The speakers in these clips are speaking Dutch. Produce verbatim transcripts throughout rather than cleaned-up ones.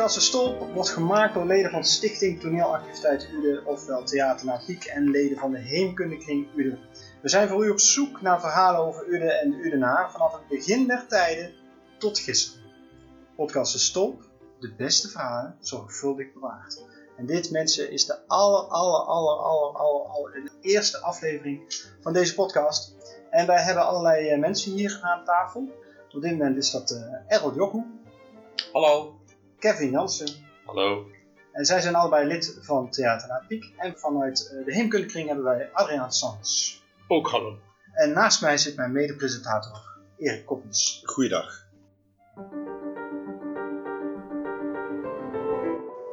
Marktplaatsen Stolp wordt gemaakt door leden van Stichting Toneelactiviteit Uden, ofwel Theaterlogiek, en leden van de Heemkundekring Uden. We zijn voor u op zoek naar verhalen over Uden en de Udenaar vanaf het begin der tijden tot gisteren. Podcasten Stolp, de beste verhalen, zorgvuldig bewaard. En dit, mensen, is de aller, aller, aller, aller, aller, aller de eerste aflevering van deze podcast. En wij hebben allerlei mensen hier aan tafel. Op dit moment is dat uh, Errol Jokko. Hallo. Kevin Nelsen. Hallo. En zij zijn allebei lid van Theater Piek. En vanuit uh, de Heemkundekring hebben wij Adriaan Sands. Ook hallo. En naast mij zit mijn medepresentator Erik Koppens. Goeiedag.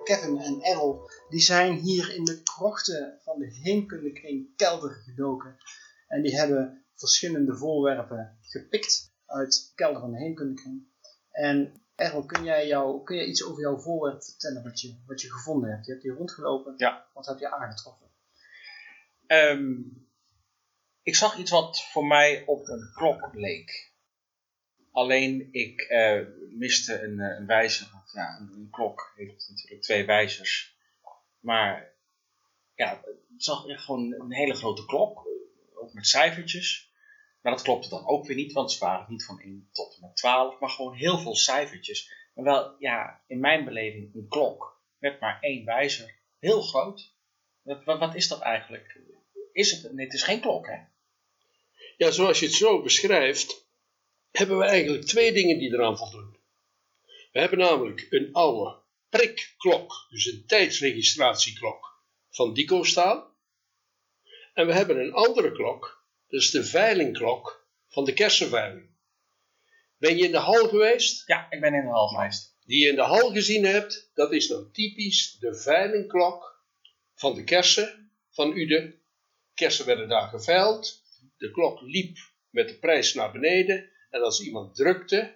Kevin en Errol, die zijn hier in de krochten van de Heemkundekring kelder gedoken. En die hebben verschillende voorwerpen gepikt uit de kelder van de Heemkundekring. En Errol, kun jij, jou, kun jij iets over jouw voorwerp vertellen wat je, wat je gevonden hebt? Je hebt hier rondgelopen, ja. Wat heb je aangetroffen? Um, ik zag iets wat voor mij op een klok leek. Alleen ik uh, miste een, een wijzer. Ja, een klok heeft natuurlijk twee wijzers. Maar ja, het zag echt gewoon een hele grote klok. Ook met cijfertjes. Maar dat klopte dan ook weer niet. Want ze waren niet van één tot en met twaalf. Maar gewoon heel veel cijfertjes. Maar wel, ja, in mijn beleving een klok. Met maar één wijzer. Heel groot. Wat, wat, wat is dat eigenlijk? Is het, nee, het is geen klok, hè? Ja, zoals je het zo beschrijft, hebben we eigenlijk twee dingen die eraan voldoen. We hebben namelijk een oude prikklok, dus een tijdsregistratieklok van Dico staan. En we hebben een andere klok, dat is de veilingklok van de kersenveiling. Ben je in de hal geweest? Ja, ik ben in de hal geweest. Die je in de hal gezien hebt, dat is nou typisch de veilingklok van de kersen van Uden. Kersen werden daar geveild, de klok liep met de prijs naar beneden en als iemand drukte,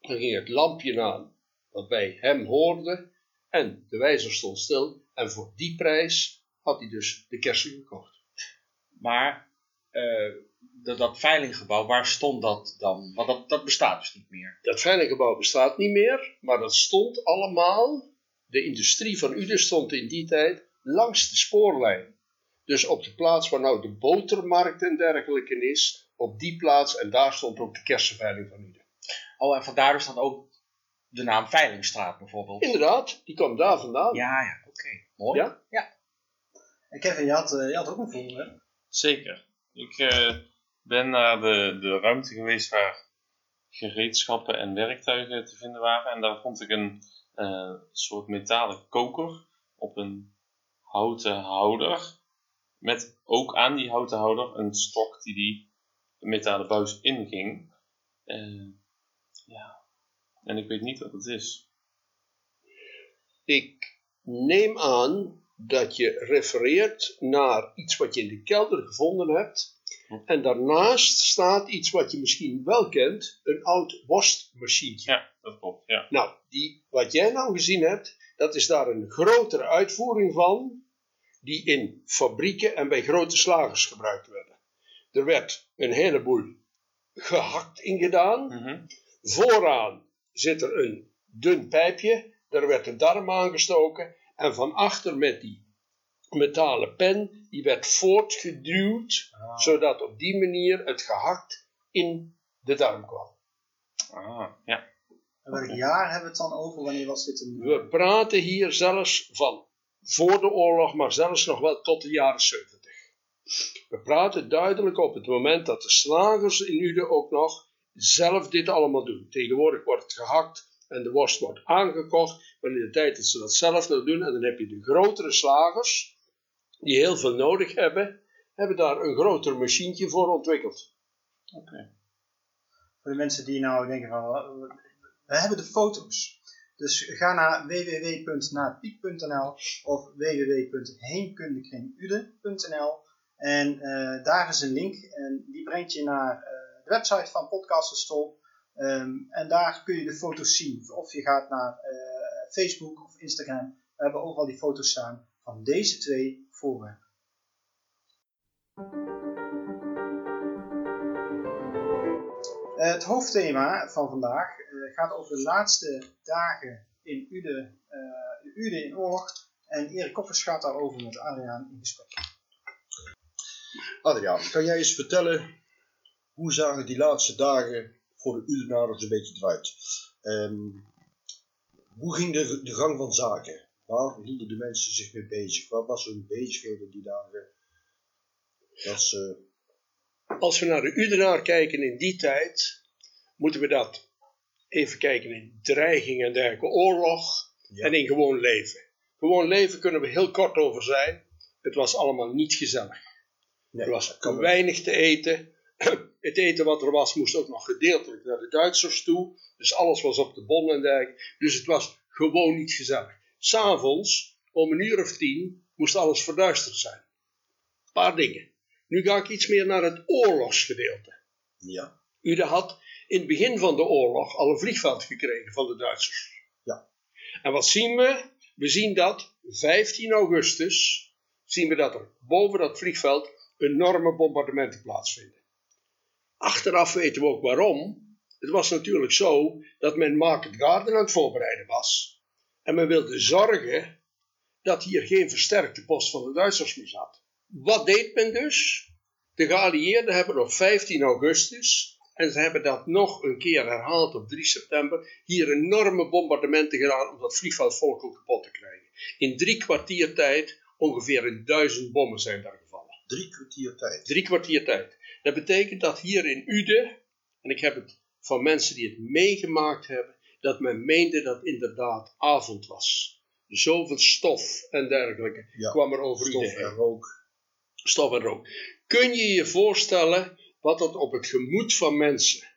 dan ging het lampje aan dat bij hem hoorde en de wijzer stond stil. En voor die prijs had hij dus de kersen gekocht. Maar uh, dat, dat veilinggebouw, waar stond dat dan? Want dat, dat bestaat dus niet meer. Dat veilinggebouw bestaat niet meer, maar dat stond allemaal, de industrie van Uden stond in die tijd langs de spoorlijn. Dus op de plaats waar nou de botermarkt en dergelijke is, op die plaats en daar stond ook de kersenveiling van Uden. Oh, en vandaar dus dan ook de naam Veilingstraat bijvoorbeeld. Inderdaad, die kwam daar vandaan. Ja, ja, oké. Okay. Mooi. Ja? Ja. En Kevin, je had, uh, je had ook een voorwerp. Zeker. Ik uh, ben naar de, de ruimte geweest waar gereedschappen en werktuigen te vinden waren. En daar vond ik een uh, soort metalen koker op een houten houder. Met ook aan die houten houder een stok die die metalen buis inging. Uh, Ja, en ik weet niet wat het is. Ik neem aan dat je refereert naar iets wat je in de kelder gevonden hebt. Hm. En daarnaast staat iets wat je misschien wel kent, een oud worstmachientje. Ja, dat klopt, ja. Nou, die, wat jij nou gezien hebt, dat is daar een grotere uitvoering van, die in fabrieken en bij grote slagers gebruikt werden. Er werd een heleboel gehakt in gedaan. Mm-hmm. Vooraan zit er een dun pijpje, daar werd de darm aangestoken en van achter met die metalen pen, die werd voortgeduwd, ah. zodat op die manier het gehakt in de darm kwam. Ah, ja. En welk okay. jaar hebben we het dan over? Wanneer was dit een... We praten hier zelfs van voor de oorlog, maar zelfs nog wel tot de jaren zeventig. We praten duidelijk op het moment dat de slagers in Uden ook nog zelf dit allemaal doen. Tegenwoordig wordt het gehakt en de worst wordt aangekocht. Maar in de tijd dat ze dat zelf nog doen. En dan heb je de grotere slagers. Die heel veel nodig hebben. Hebben daar een groter machientje voor ontwikkeld. Oké. Okay. Voor de mensen die nou denken van. We hebben de foto's. Dus ga naar w w w punt napiek punt n l. Of w w w punt heemkundekring uden punt n l. En uh, daar is een link. En die brengt je naar... Uh, de website van Podcasten Stolp. Um, en daar kun je de foto's zien. Of je gaat naar uh, Facebook of Instagram. We hebben overal die foto's staan van deze twee voorwerpen. Uh, het hoofdthema van vandaag uh, gaat over de laatste dagen in Uden, uh, Uden in oorlog. En Erik Koppens gaat daarover met Adriaan in gesprek. Adriaan, kan jij eens vertellen hoe zagen die laatste dagen voor de Udenaders een beetje eruit? Um, hoe ging de, de gang van zaken? Waar hielden de mensen zich mee bezig? Wat was hun bezigheden die dagen? Dat ze... Als we naar de Udenaar kijken in die tijd, moeten we dat even kijken in dreiging en dergelijke, oorlog ja. en in gewoon leven. Gewoon leven kunnen we heel kort over zijn. Het was allemaal niet gezellig. Nee, er was weinig te eten. Het eten wat er was moest ook nog gedeeltelijk naar de Duitsers toe. Dus alles was op de bon en dergelijke. Dus het was gewoon niet gezellig. 's Avonds, om een uur of tien, moest alles verduisterd zijn. Een paar dingen. Nu ga ik iets meer naar het oorlogsgedeelte. Ja. Uden had in het begin van de oorlog al een vliegveld gekregen van de Duitsers. Ja. En wat zien we? We zien dat vijftien augustus, zien we dat er boven dat vliegveld enorme bombardementen plaatsvinden. Achteraf weten we ook waarom. Het was natuurlijk zo dat men Market Garden aan het voorbereiden was. En men wilde zorgen dat hier geen versterkte post van de Duitsers meer zat. Wat deed men dus? De geallieerden hebben op vijftien augustus, en ze hebben dat nog een keer herhaald op drie september, hier enorme bombardementen gedaan om dat vliegveld Volkel kapot te krijgen. In drie kwartier tijd ongeveer een duizend bommen zijn daar gevallen. Drie kwartier tijd? Drie kwartier tijd. Dat betekent dat hier in Uden, en ik heb het van mensen die het meegemaakt hebben, dat men meende dat het inderdaad avond was. Zoveel stof en dergelijke ja, kwam er over Uden. Stof en rook. Stof en rook. Kun je je voorstellen wat dat op het gemoed van mensen,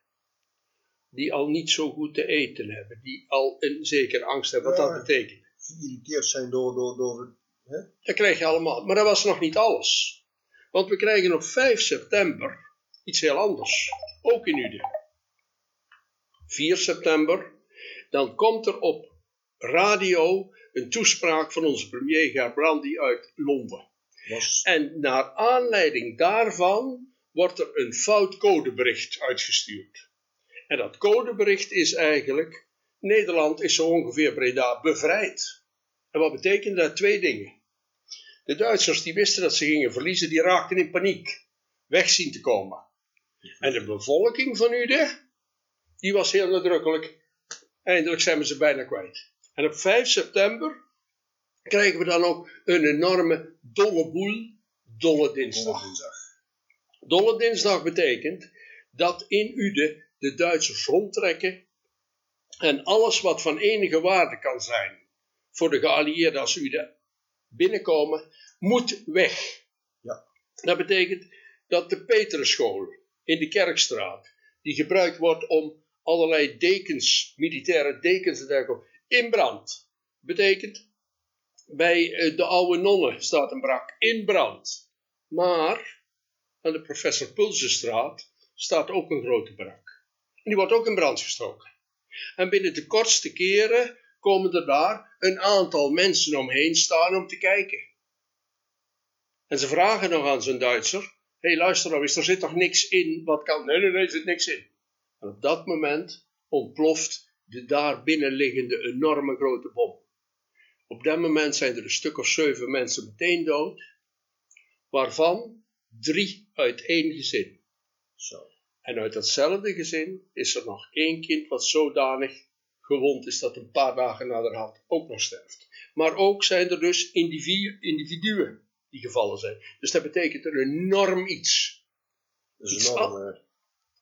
die al niet zo goed te eten hebben, die al een zekere angst hebben, wat ja, dat betekent? Geïrriteerd zijn door... door, door hè? Dat krijg je allemaal. Maar dat was nog niet alles. Want we krijgen op vijf september iets heel anders. Ook in Uden. vier september. Dan komt er op radio een toespraak van onze premier Gerbrandy uit Londen. Was. En naar aanleiding daarvan wordt er een fout codebericht uitgestuurd. En dat codebericht is eigenlijk: Nederland is zo ongeveer Breda bevrijd. En wat betekent dat? Twee dingen. De Duitsers die wisten dat ze gingen verliezen, die raakten in paniek. Weg zien te komen. En de bevolking van Uden, die was heel nadrukkelijk. Eindelijk zijn we ze bijna kwijt. En op vijf september krijgen we dan ook een enorme dolle boel, dolle dinsdag. Dolle dinsdag betekent dat in Uden de Duitsers rondtrekken en alles wat van enige waarde kan zijn voor de geallieerden als Uden binnenkomen, moet weg. Ja. Dat betekent dat de Peterschool in de Kerkstraat, die gebruikt wordt om allerlei dekens, militaire dekens en dergelijke, in brand. Betekent, bij de oude nonnen staat een brak in brand. Maar aan de professor Pulsenstraat staat ook een grote brak. En die wordt ook in brand gestoken. En binnen de kortste keren komen er daar een aantal mensen omheen staan om te kijken. En ze vragen nog aan zo'n Duitser: hé, hey, luister nou eens, er zit toch niks in? Wat kan? Nee, nee, nee, er zit niks in. En op dat moment ontploft de daar binnenliggende enorme grote bom. Op dat moment zijn er een stuk of zeven mensen meteen dood, waarvan drie uit één gezin. Zo. En uit datzelfde gezin is er nog één kind wat zodanig gewond is dat een paar dagen naderhand ook nog sterft. Maar ook zijn er dus individu- individuen die gevallen zijn. Dus dat betekent er enorm iets. Dat is, iets enorm, a-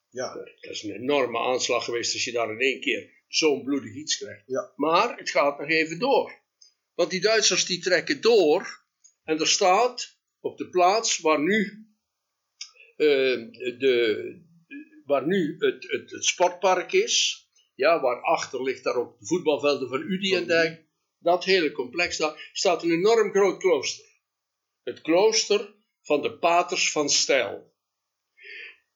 ja. dat is een enorme aanslag geweest als je daar in één keer zo'n bloedig iets krijgt. Ja. Maar het gaat nog even door. Want die Duitsers die trekken door. En er staat op de plaats waar nu, uh, de, waar nu het, het, het sportpark is. Ja, waarachter ligt daar ook de voetbalvelden van Uden en Dijk. Dat hele complex daar staat een enorm groot klooster. Het klooster van de paters van Stijl.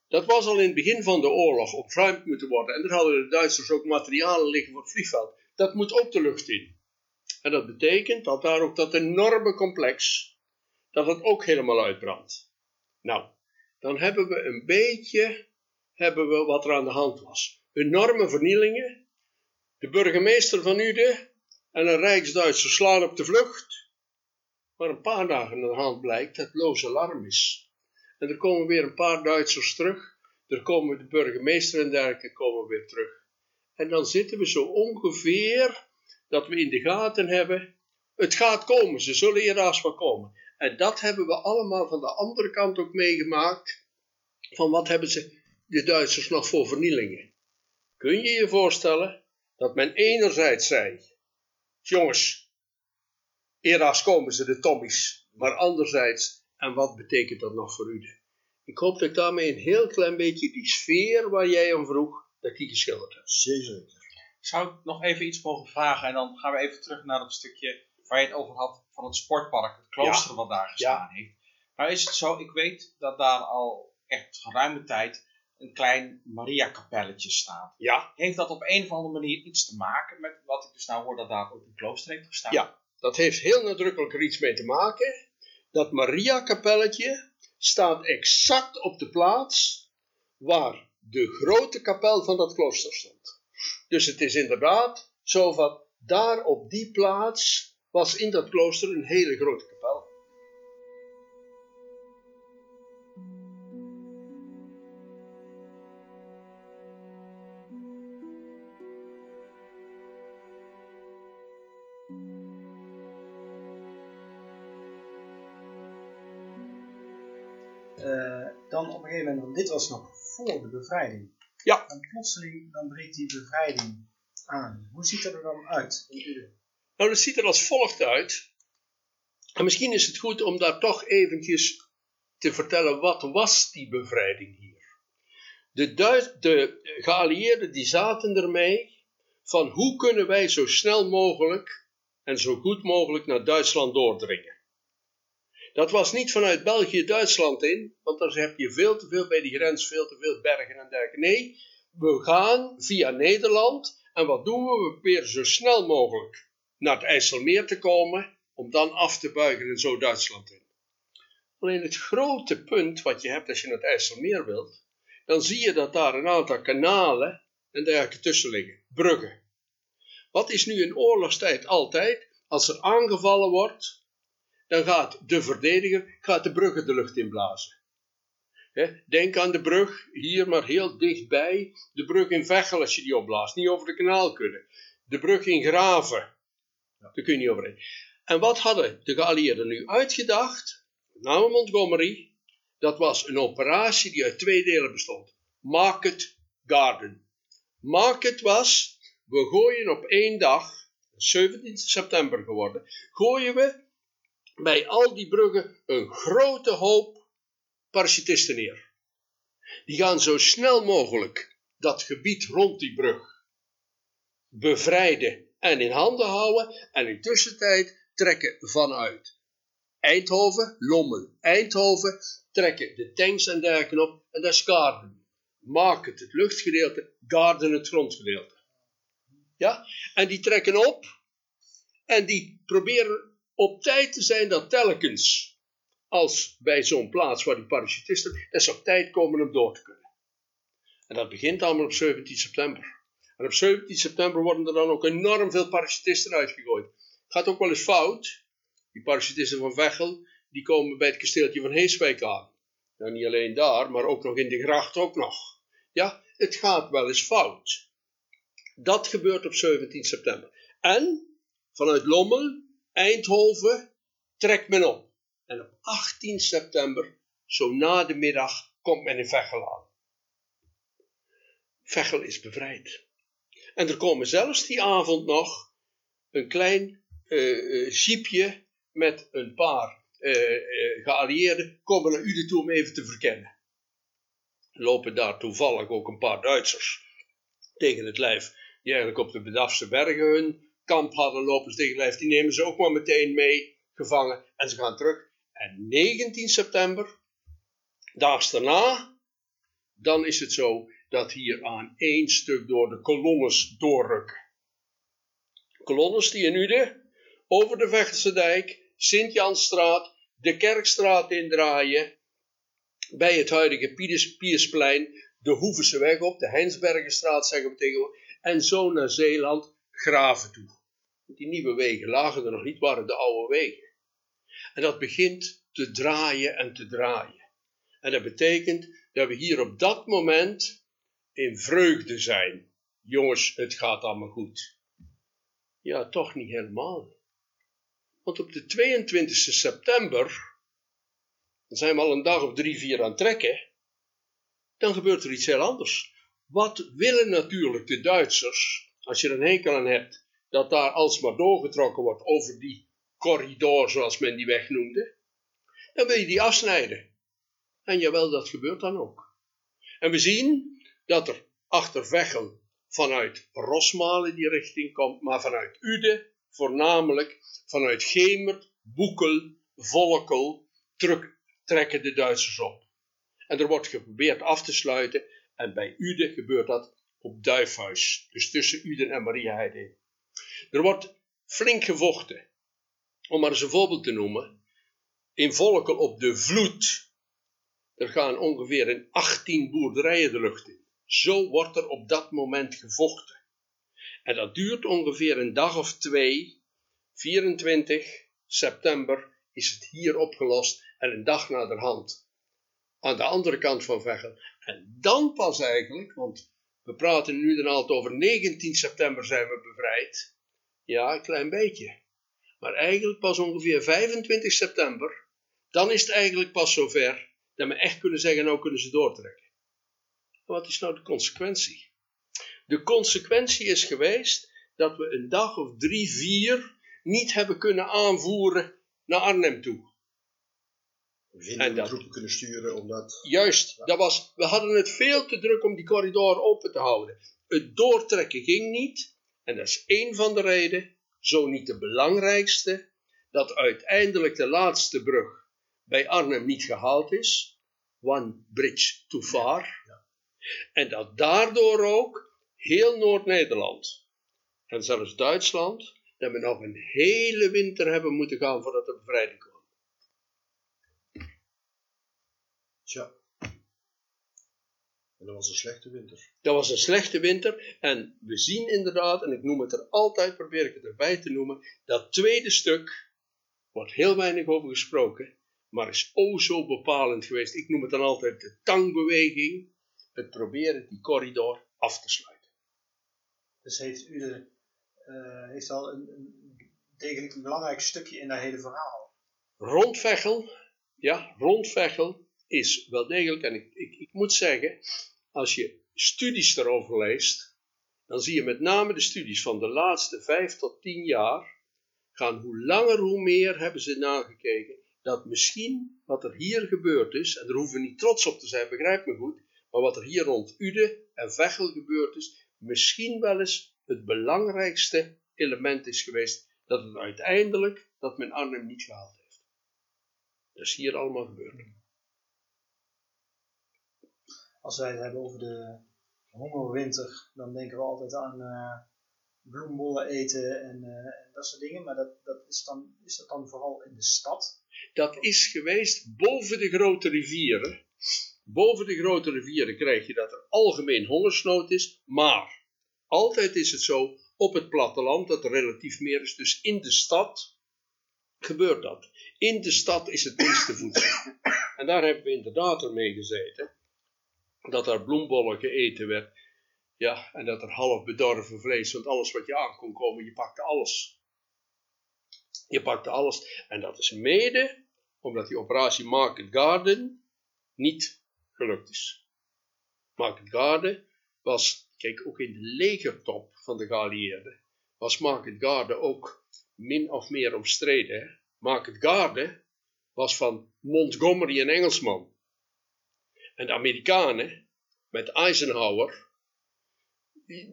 Dat was al in het begin van de oorlog opgeruimd moeten worden. En daar hadden de Duitsers ook materialen liggen voor het vliegveld. Dat moet ook de lucht in. En dat betekent dat daar ook dat enorme complex, dat het ook helemaal uitbrandt. Nou, dan hebben we een beetje hebben we wat er aan de hand was. Enorme vernielingen. De burgemeester van Uden en een Rijksduitser slaan op de vlucht. Maar een paar dagen naar de hand blijkt dat loos alarm is. En er komen weer een paar Duitsers terug. Er komen de burgemeester en dergelijke komen weer terug. En dan zitten we zo ongeveer dat we in de gaten hebben. Het gaat komen, ze zullen hier haast wel komen. En dat hebben we allemaal van de andere kant ook meegemaakt. Van wat hebben ze de Duitsers nog voor vernielingen. Kun je je voorstellen dat men enerzijds zei, jongens, eerst komen ze de Tommies, maar anderzijds, en wat betekent dat nog voor u? Ik hoop dat ik daarmee een heel klein beetje die sfeer waar jij om vroeg, dat die geschilderd hebt. Zeker. Zou ik nog even iets mogen vragen en dan gaan we even terug naar dat stukje waar je het over had van het sportpark, het klooster ja. wat daar gestaan ja. heeft. Nou is het zo, ik weet dat daar al echt geruime tijd een klein Maria-kapelletje staat. Ja. Heeft dat op een of andere manier iets te maken met wat ik dus nou hoor dat daar ook een klooster heeft gestaan? Ja, dat heeft heel nadrukkelijk er iets mee te maken. Dat Maria-kapelletje staat exact op de plaats waar de grote kapel van dat klooster stond. Dus het is inderdaad zo van, daar op die plaats was in dat klooster een hele grote kapel. Dan op een gegeven moment, want dit was nog voor de bevrijding. Ja. En plotseling, dan breekt die bevrijding aan. Hoe ziet dat er dan uit? Nou, dat ziet er als volgt uit. En misschien is het goed om daar toch eventjes te vertellen, wat was die bevrijding hier? De, Duits, de geallieerden die zaten ermee van hoe kunnen wij zo snel mogelijk en zo goed mogelijk naar Duitsland doordringen. Dat was niet vanuit België Duitsland in, want dan heb je veel te veel bij die grens, veel te veel bergen en dergelijke. Nee, we gaan via Nederland en wat doen we? We proberen zo snel mogelijk naar het IJsselmeer te komen, om dan af te buigen en zo Duitsland in. Alleen het grote punt wat je hebt als je naar het IJsselmeer wilt, dan zie je dat daar een aantal kanalen en dergelijke tussen liggen, bruggen. Wat is nu in oorlogstijd altijd? Als er aangevallen wordt, dan gaat de verdediger gaat de bruggen de lucht inblazen. Denk aan de brug, hier maar heel dichtbij, de brug in Veghel als je die opblaast, niet over de kanaal kunnen. De brug in Graven. Ja. Daar kun je niet overheen. En wat hadden de geallieerden nu uitgedacht? Met name Montgomery. Dat was een operatie die uit twee delen bestond. Market Garden. Market was, we gooien op één dag, zeventien september geworden, gooien we bij al die bruggen een grote hoop parachutisten neer. Die gaan zo snel mogelijk dat gebied rond die brug bevrijden en in handen houden, en in tussentijd trekken vanuit Eindhoven, Lommel, Eindhoven, trekken de tanks en dergelijke op, en dat is Garden. Market het luchtgedeelte, Garden het grondgedeelte. Ja? En die trekken op, en die proberen op tijd te zijn dat telkens, als bij zo'n plaats waar die parachutisten, dat ze op tijd komen om door te kunnen. En dat begint allemaal op zeventien september. En op zeventien september worden er dan ook enorm veel parachutisten uitgegooid. Gaat ook wel eens fout. Die parachutisten van Veghel, die komen bij het kasteeltje van Heeswijk aan. Nou, niet alleen daar, maar ook nog in de gracht ook nog. Ja, het gaat wel eens fout. Dat gebeurt op zeventien september. En vanuit Lommel, Eindhoven, trekt men op. En op achttien september, zo na de middag, komt men in Veghel aan. Veghel is bevrijd. En er komen zelfs die avond nog een klein uh, jeepje met een paar uh, uh, geallieerden komen naar Uden toe om even te verkennen. Lopen daar toevallig ook een paar Duitsers tegen het lijf, die eigenlijk op de Bedafse bergen hun kamp hadden, lopen ze tegen het lijf. Die nemen ze ook maar meteen mee, gevangen, en ze gaan terug. En negentien september, daags daarna, dan is het zo dat hier aan één stuk door de kolonnes doorrukken. Kolonnes die in Uden over de Veghelsedijk, Sint-Jansstraat, de Kerkstraat indraaien, bij het huidige Piersplein, de Hoevese weg op, de Heinsbergenstraat zeggen we tegenwoordig, en zo naar Zeeland, Graven toe. Die nieuwe wegen lagen er nog niet, waren de oude wegen. En dat begint te draaien en te draaien. En dat betekent dat we hier op dat moment in vreugde zijn. Jongens, het gaat allemaal goed. Ja, toch niet helemaal. Want op de tweeëntwintigste september, dan zijn we al een dag of drie, vier aan het trekken, dan gebeurt er iets heel anders. Wat willen natuurlijk de Duitsers, als je er een hekel aan hebt, dat daar alsmaar doorgetrokken wordt over die corridor, zoals men die weg noemde, dan wil je die afsnijden. En jawel, dat gebeurt dan ook. En we zien dat er achter Veghel vanuit Rosmalen die richting komt, maar vanuit Uden, voornamelijk vanuit Gemert, Boekel, Volkel, truk, trekken de Duitsers op. En er wordt geprobeerd af te sluiten, en bij Uden gebeurt dat op Duifhuis, dus tussen Uden en Marieheide. Er wordt flink gevochten. Om maar eens een voorbeeld te noemen, in Volkel op de Vloed, er gaan ongeveer in achttien boerderijen de lucht in. Zo wordt er op dat moment gevochten. En dat duurt ongeveer een dag of twee. vierentwintig september is het hier opgelost en een dag naderhand aan de andere kant van Veghel. En dan pas eigenlijk, want we praten nu dan altijd over negentien september zijn we bevrijd. Ja, een klein beetje. Maar eigenlijk pas ongeveer vijfentwintig september, dan is het eigenlijk pas zover dat we echt kunnen zeggen, nou kunnen ze doortrekken. Maar wat is nou de consequentie? De consequentie is geweest dat we een dag of drie, vier niet hebben kunnen aanvoeren naar Arnhem toe. En dat troepen kunnen sturen omdat... Juist, ja. dat was, we hadden het veel te druk om die corridor open te houden. Het doortrekken ging niet. En dat is één van de redenen, zo niet de belangrijkste, dat uiteindelijk de laatste brug bij Arnhem niet gehaald is. One bridge too far. Ja, ja. En dat daardoor ook heel Noord-Nederland en zelfs Duitsland, dat we nog een hele winter hebben moeten gaan voordat de bevrijding kwam. Tja. En dat was een slechte winter. Dat was een slechte winter. En we zien inderdaad, en ik noem het er altijd, probeer ik het erbij te noemen, dat tweede stuk, wordt heel weinig over gesproken, maar is o zo bepalend geweest. Ik noem het dan altijd de tangbeweging. Het proberen die corridor af te sluiten. Dus heeft u de, uh, heeft al een, een, degelijk een belangrijk stukje in dat hele verhaal. Rond Veghel, ja, rond Veghel is wel degelijk, en ik, ik, ik moet zeggen, als je studies daarover leest, dan zie je met name de studies van de laatste vijf tot tien jaar, gaan hoe langer hoe meer hebben ze nagekeken, dat misschien wat er hier gebeurd is, en daar hoeven we niet trots op te zijn, begrijp me goed, maar wat er hier rond Uden en Veghel gebeurd is, misschien wel eens het belangrijkste element is geweest, dat het uiteindelijk, dat men Arnhem niet gehaald heeft. Dat is hier allemaal gebeurd. Als wij het hebben over de hongerwinter, dan denken we altijd aan uh, bloembollen eten en, uh, en dat soort dingen, maar dat, dat is, dan, is dat dan vooral in de stad? Dat is geweest boven de grote rivieren. Boven de grote rivieren krijg je dat er algemeen hongersnood is, maar altijd is het zo op het platteland dat er relatief meer is. Dus in de stad gebeurt dat. In de stad is het minste voedsel. En daar hebben we inderdaad ermee gezeten. Dat er bloembollen geëten werd. Ja, en dat er half bedorven vlees, want alles wat je aan kon komen, je pakte alles. Je pakte alles. En dat is mede omdat die operatie Market Garden niet gelukt is. Market Garden was, kijk, ook in de legertop van de geallieerden, was Market Garden ook min of meer omstreden. Hè? Market Garden was van Montgomery en Engelsman. En de Amerikanen, met Eisenhower,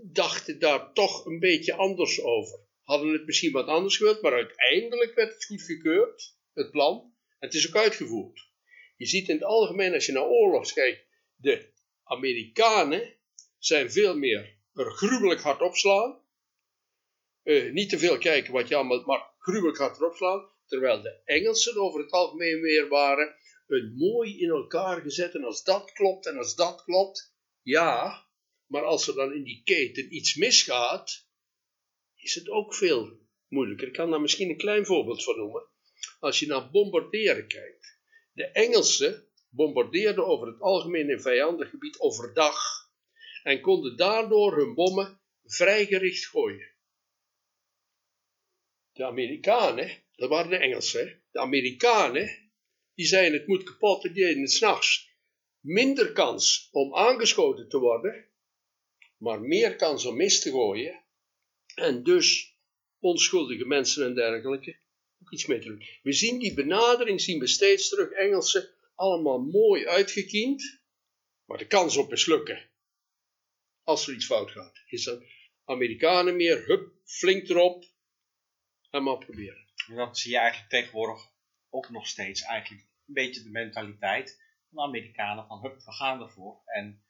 dachten daar toch een beetje anders over. Hadden het misschien wat anders gewild, maar uiteindelijk werd het goedgekeurd, het plan, en het is ook uitgevoerd. Je ziet in het algemeen, als je naar oorlogs kijkt, de Amerikanen zijn veel meer er gruwelijk hard op slaan. Uh, niet te veel kijken wat je allemaal, maar gruwelijk hard erop slaan. Terwijl de Engelsen over het algemeen meer waren, een mooi in elkaar gezet. En als dat klopt en als dat klopt, ja. Maar als er dan in die keten iets misgaat, is het ook veel moeilijker. Ik kan daar misschien een klein voorbeeld van noemen. Als je naar bombarderen kijkt. De Engelsen bombardeerden over het algemeen in vijandig gebied overdag. En konden daardoor hun bommen vrijgericht gooien. De Amerikanen, dat waren de Engelsen, de Amerikanen, die zeiden het moet kapot en die deden het 's nachts. Minder kans om aangeschoten te worden, maar meer kans om mis te gooien. En dus onschuldige mensen en dergelijke ook iets mee te doen. We zien die benadering, zien we steeds terug. Engelsen, allemaal mooi uitgekiend, maar de kans op mislukken. Als er iets fout gaat, is dat Amerikanen meer, hup, flink erop en maar proberen. En dat zie je eigenlijk tegenwoordig ook nog steeds eigenlijk een beetje de mentaliteit van de Amerikanen van hup, we gaan ervoor en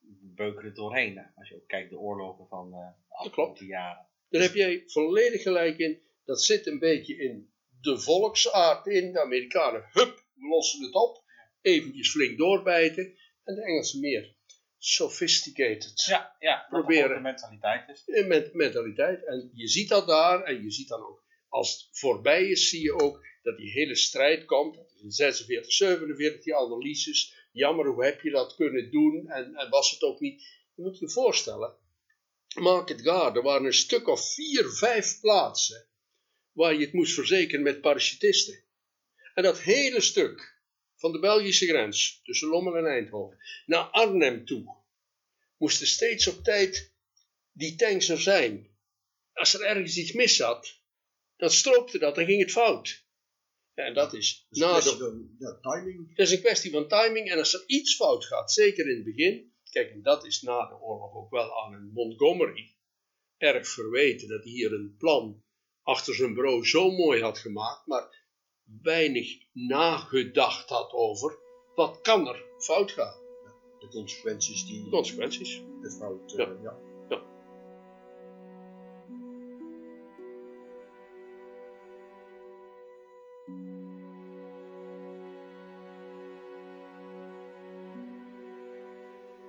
we beuken er doorheen. Hè? Als je ook kijkt de oorlogen van uh, de afgelopen jaren. Daar heb jij volledig gelijk in. Dat zit een beetje in de volksaard in. De Amerikanen, hup, we lossen het op. Eventjes flink doorbijten. En de Engelsen meer sophisticated. Ja, ja, proberen. De mentaliteit is. En met mentaliteit. En je ziet dat daar. En je ziet dan ook, als het voorbij is, zie je ook dat die hele strijd komt. Dat is in zesenveertig, zevenenveertig, die analyses. Jammer, hoe heb je dat kunnen doen? En, en was het ook niet. Je moet je voorstellen. Market Garden waren een stuk of vier, vijf plaatsen waar je het moest verzekeren met parachutisten. En dat hele stuk van de Belgische grens tussen Lommel en Eindhoven naar Arnhem toe moesten steeds op tijd die tanks er zijn. Als er ergens iets mis zat, dan stroopte dat, dan ging het fout. Ja, en dat is, dat is na de, van, ja, timing. Het is een kwestie van timing. En als er iets fout gaat, zeker in het begin. Kijk, en dat is na de oorlog ook wel aan een Montgomery erg verweten. Dat hij hier een plan achter zijn bureau zo mooi had gemaakt. Maar weinig nagedacht had over wat kan er fout gaan. Ja, de consequenties die... De consequenties. De fout, ja. Uh, ja. ja.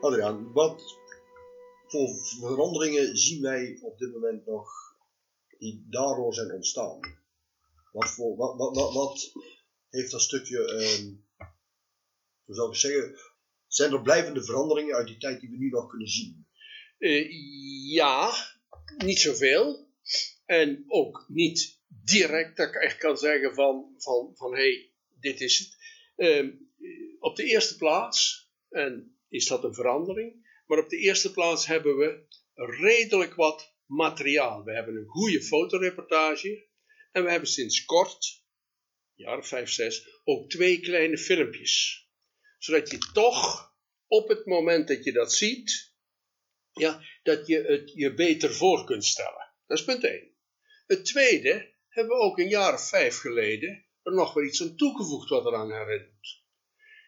Adriaan, wat voor veranderingen zien wij op dit moment nog die daardoor zijn ontstaan? Wat, voor, wat, wat, wat, wat heeft dat stukje, eh, hoe zou ik zeggen, zijn er blijvende veranderingen uit die tijd die we nu nog kunnen zien? Uh, ja, niet zoveel. En ook niet direct dat ik echt kan zeggen van, van, van hé, hey, dit is het. Uh, op de eerste plaats, en is dat een verandering, maar op de eerste plaats hebben we redelijk wat materiaal. We hebben een goede fotoreportage en we hebben sinds kort, jaar vijf, zes, ook twee kleine filmpjes. Zodat je toch op het moment dat je dat ziet, ja, dat je het je beter voor kunt stellen. Dat is punt één. Het tweede, hebben we ook een jaar of vijf geleden er nog wel iets aan toegevoegd wat eraan herinnert.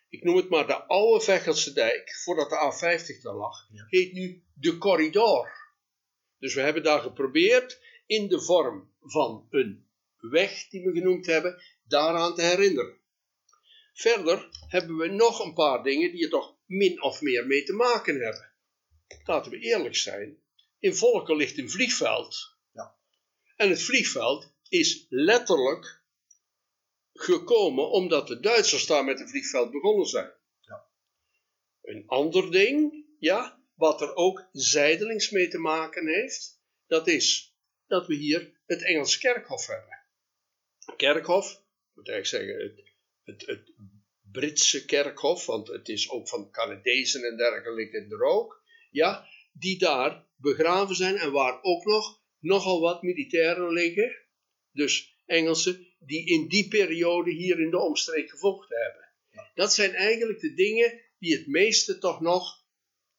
Ik noem het maar de oude Veghelsedijk, voordat de A vijftig daar lag, ja. Heet nu de Corridor. Dus we hebben daar geprobeerd in de vorm van een weg die we genoemd hebben, daaraan te herinneren. Verder hebben we nog een paar dingen die er toch min of meer mee te maken hebben. Laten we eerlijk zijn, in Volkel ligt een vliegveld. Ja. En het vliegveld is letterlijk gekomen omdat de Duitsers daar met een vliegveld begonnen zijn. Ja. Een ander ding, ja, wat er ook zijdelings mee te maken heeft, dat is dat we hier het Engels kerkhof hebben. Kerkhof, ik moet eigenlijk zeggen het, het, het Britse kerkhof, want het is ook van Canadezen en dergelijke er ook, ja, die daar begraven zijn en waar ook nog nogal wat militairen liggen. Dus Engelsen die in die periode hier in de omstreek gevochten hebben. Ja. Dat zijn eigenlijk de dingen die het meeste toch nog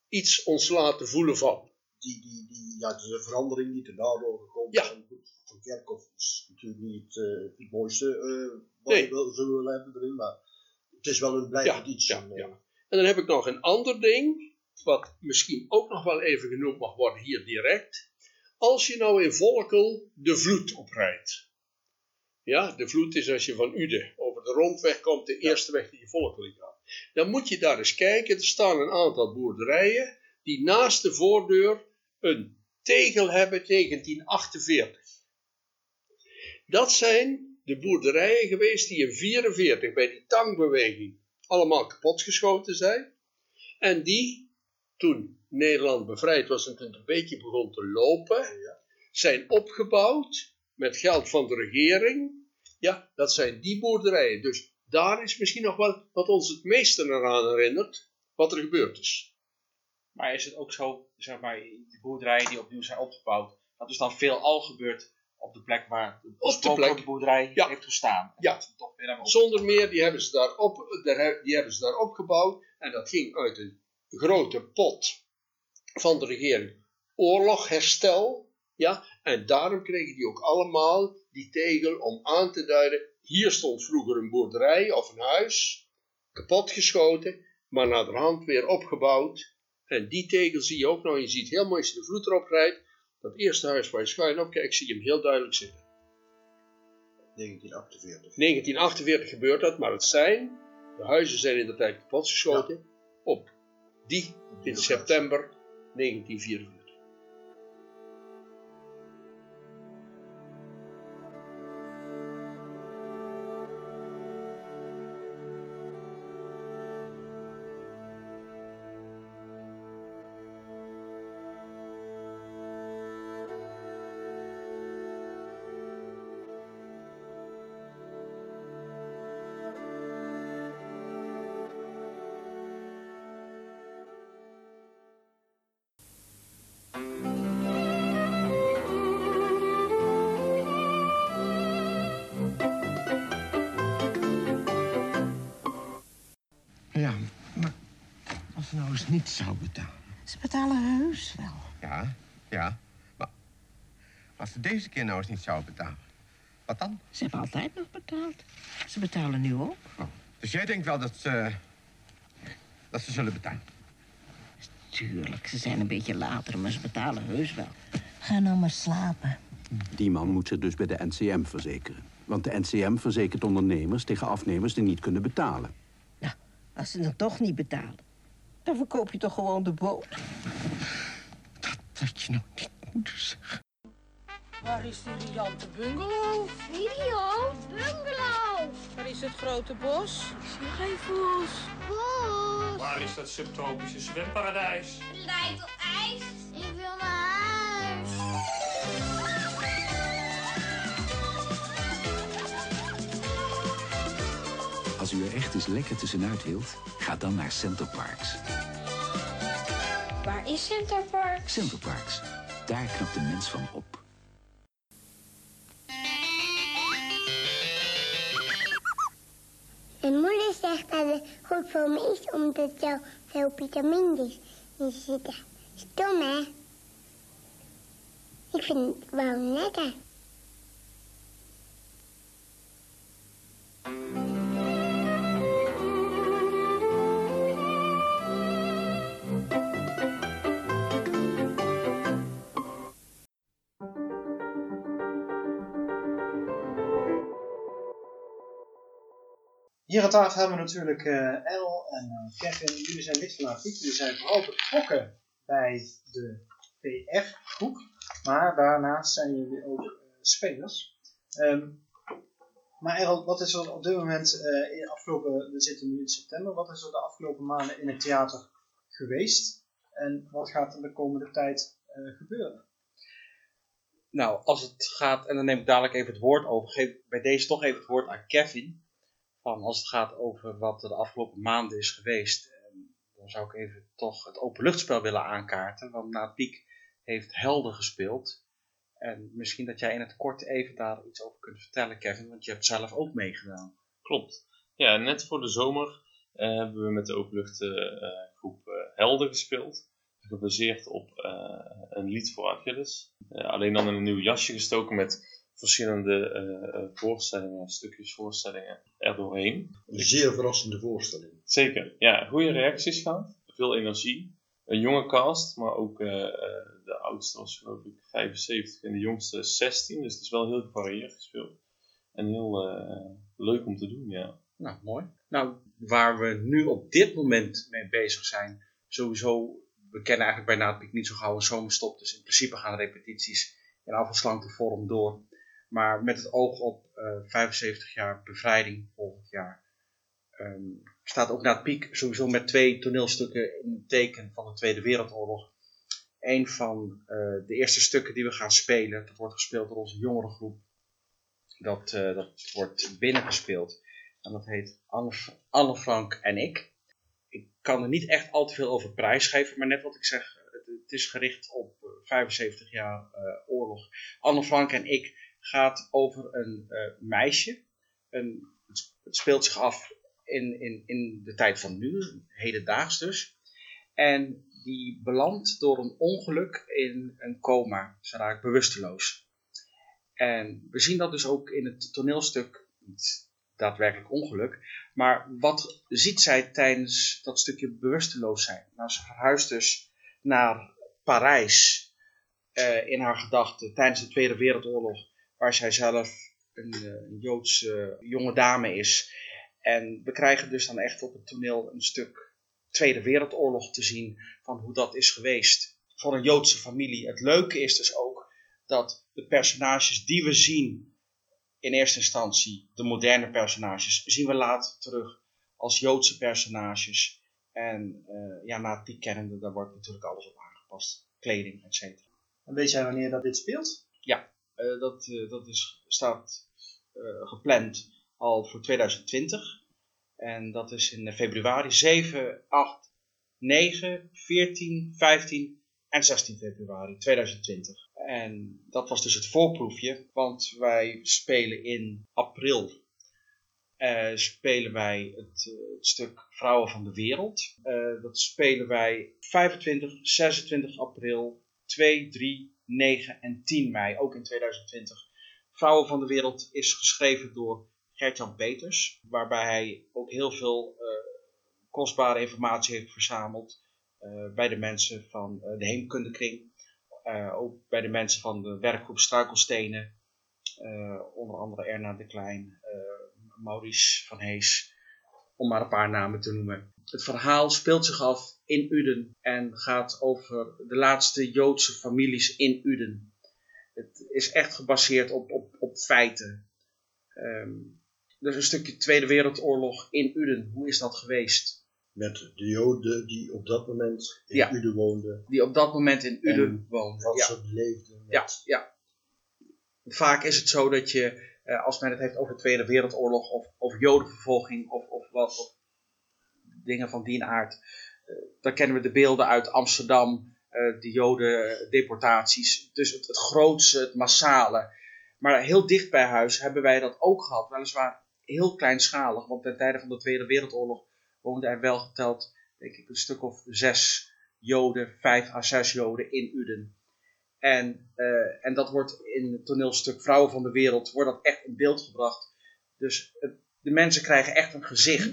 iets ons laten voelen van. Die, die, die, ja, de verandering die er daardoor gekomen is. Ja. Een kerkhof is natuurlijk niet uh, het mooiste uh, wat nee. we zullen hebben erin, maar het is wel een blijvend ja, iets. Ja, en, uh, ja. En dan heb ik nog een ander ding, wat misschien ook nog wel even genoemd mag worden hier direct. Als je nou in Volkel de vloed oprijdt. Ja, de vloed is als je van Uden over de rondweg komt, de ja. eerste weg die je volgt gaat. Dan moet je daar eens kijken. Er staan een aantal boerderijen die naast de voordeur een tegel hebben negentien achtenveertig. Dat zijn de boerderijen geweest die in negentien vierenveertig bij die tangbeweging allemaal kapotgeschoten zijn. En die, toen Nederland bevrijd was en toen het een beetje begon te lopen, ja. zijn opgebouwd met geld van de regering. Ja, dat zijn die boerderijen. Dus daar is misschien nog wel wat ons het meeste eraan herinnert, wat er gebeurd is. Maar is het ook zo, zeg maar, de boerderijen die opnieuw zijn opgebouwd, dat is dan veelal gebeurd op de plek waar de oorspronkelijke boerderij ja. heeft gestaan? Ja, dat toch weer zonder meer, die hebben, ze daar op, die hebben ze daar opgebouwd. En dat ging uit een grote pot van de regering oorlog, herstel. Ja, en daarom kregen die ook allemaal die tegel om aan te duiden, hier stond vroeger een boerderij of een huis, kapot geschoten, maar naderhand weer opgebouwd. En die tegel zie je ook nog, je ziet heel mooi als je de vloed erop rijdt, dat eerste huis waar je schuin op kijkt, zie je hem heel duidelijk zitten. negentien achtenveertig. negentien achtenveertig gebeurt dat, maar het zijn, de huizen zijn in de tijd kapot geschoten, ja. op die in september negentien vierenveertig. Niet zou betalen. Ze betalen heus wel. Ja, ja. Maar als ze deze keer nou eens niet zouden betalen, wat dan? Ze hebben altijd nog betaald. Ze betalen nu ook. Oh, dus jij denkt wel dat ze, dat ze zullen betalen? Tuurlijk, ze zijn een beetje later, maar ze betalen heus wel. Ga nou maar slapen. Die man moet zich dus bij de N C M verzekeren. Want de N C M verzekert ondernemers tegen afnemers die niet kunnen betalen. Nou, als ze dan toch niet betalen, dan verkoop je toch gewoon de boot. Dat had je nog niet moeten zeggen. Waar is die riante bungalow? Video? Bungalow? Waar is het grote bos? Schijfels. Bos. Waar is dat subtropische zwemparadijs? Het lijkt op ijs. Ik wil naar huis. Als u er echt eens lekker tussenuit wilt, ga dan naar Center Parks. Waar is Center Parks? Center Parks. Daar knapt de mens van op. Mijn moeder zegt dat het goed voor me is omdat er veel vitamines in zitten. Stom, hè? Ik vind het wel lekker. Hier aan tafel hebben we natuurlijk uh, Errol en uh, Kevin. Jullie zijn lid van de actief. Jullie zijn vooral betrokken bij de P F-groep. Maar daarnaast zijn jullie ook uh, spelers. Um, maar Errol, wat is er op dit moment, uh, in de afgelopen, we zitten nu in september, wat is er de afgelopen maanden in het theater geweest? En wat gaat er de komende tijd uh, gebeuren? Nou, als het gaat, en dan neem ik dadelijk even het woord over, geef bij deze toch even het woord aan Kevin. Van als het gaat over wat er de afgelopen maanden is geweest, dan zou ik even toch het openluchtspel willen aankaarten. Want na Piek heeft Helden gespeeld. En misschien dat jij in het kort even daar iets over kunt vertellen, Kevin, want je hebt zelf ook meegedaan. Klopt. Ja, net voor de zomer uh, hebben we met de openluchtgroep uh, uh, Helden gespeeld. Gebaseerd op uh, een lied voor Achilles. Uh, alleen dan in een nieuw jasje gestoken met verschillende uh, voorstellingen, stukjes voorstellingen erdoorheen. Een zeer verrassende voorstelling. Zeker, ja. Goede reacties gehad. Veel energie. Een jonge cast, maar ook uh, de oudste was geloof ik vijfenzeventig en de jongste zestien. Dus het is wel heel gevarieerd gespeeld. En heel uh, leuk om te doen, ja. Nou, mooi. Nou, waar we nu op dit moment mee bezig zijn, sowieso, we kennen eigenlijk bij Naad Piek niet zo gauw een zomerstop. Dus in principe gaan repetities in afgeslankte vorm door. Maar met het oog op uh, vijfenzeventig jaar bevrijding volgend jaar. Um, staat ook Theater Piek sowieso met twee toneelstukken in het teken van de Tweede Wereldoorlog. Een van uh, de eerste stukken die we gaan spelen, dat wordt gespeeld door onze jongerengroep. Dat, uh, dat wordt binnengespeeld. En dat heet Anne, Anne Frank en ik. Ik kan er niet echt al te veel over prijsgeven, maar net wat ik zeg, het, het is gericht op vijfenzeventig jaar uh, oorlog. Anne Frank en ik gaat over een uh, meisje. Een, het speelt zich af in, in, in de tijd van nu, hedendaags dus. En die belandt door een ongeluk in een coma. Ze raakt bewusteloos. En we zien dat dus ook in het toneelstuk, niet daadwerkelijk ongeluk, maar wat ziet zij tijdens dat stukje bewusteloos zijn? Nou, ze verhuist dus naar Parijs uh, in haar gedachten tijdens de Tweede Wereldoorlog, waar zij zelf een, een Joodse uh, jonge dame is. En we krijgen dus dan echt op het toneel een stuk Tweede Wereldoorlog te zien van hoe dat is geweest voor een Joodse familie. Het leuke is dus ook dat de personages die we zien, in eerste instantie de moderne personages, zien we later terug als Joodse personages. En uh, ja, na die kennende, daar wordt natuurlijk alles op aangepast. Kleding, et cetera. En weet jij wanneer dat dit speelt? Ja, uh, dat, uh, dat is, staat uh, gepland al voor twintig twintig. En dat is in februari zeven, acht, negen, veertien, vijftien en zestien februari twintig twintig. En dat was dus het voorproefje, want wij spelen in april uh, spelen wij het, uh, het stuk Vrouwen van de Wereld. Uh, dat spelen wij vijfentwintig, zesentwintig april, twee, drie, negen en tien mei, ook in twintig twintig. Vrouwen van de Wereld is geschreven door Gert-Jan Peters, waarbij hij ook heel veel uh, kostbare informatie heeft verzameld uh, bij de mensen van uh, de Heemkundekring. Uh, ook bij de mensen van de werkgroep Struikelstenen. Uh, onder andere Erna de Klein, uh, Maurice van Hees. Om maar een paar namen te noemen. Het verhaal speelt zich af in Uden. En gaat over de laatste Joodse families in Uden. Het is echt gebaseerd op, op, op feiten. Um, dus een stukje Tweede Wereldoorlog in Uden. Hoe is dat geweest? Met de Joden die op dat moment in ja, Uden woonden. Die op dat moment in Uden woonden. Wat ja, ze beleefden. Met... Ja, ja. Vaak is het zo dat je, als men het heeft over de Tweede Wereldoorlog of, of Jodenvervolging of, of wat, of dingen van die aard. Dan kennen we de beelden uit Amsterdam, de Jodendeportaties. Dus het, het grootste, het massale. Maar heel dicht bij huis hebben wij dat ook gehad. Weliswaar heel kleinschalig, want ten tijde van de Tweede Wereldoorlog woonden er wel geteld, denk ik, een stuk of zes Joden, vijf à zes Joden in Uden. En, uh, en dat wordt in het toneelstuk Vrouwen van de Wereld, wordt dat echt in beeld gebracht. Dus uh, de mensen krijgen echt een gezicht.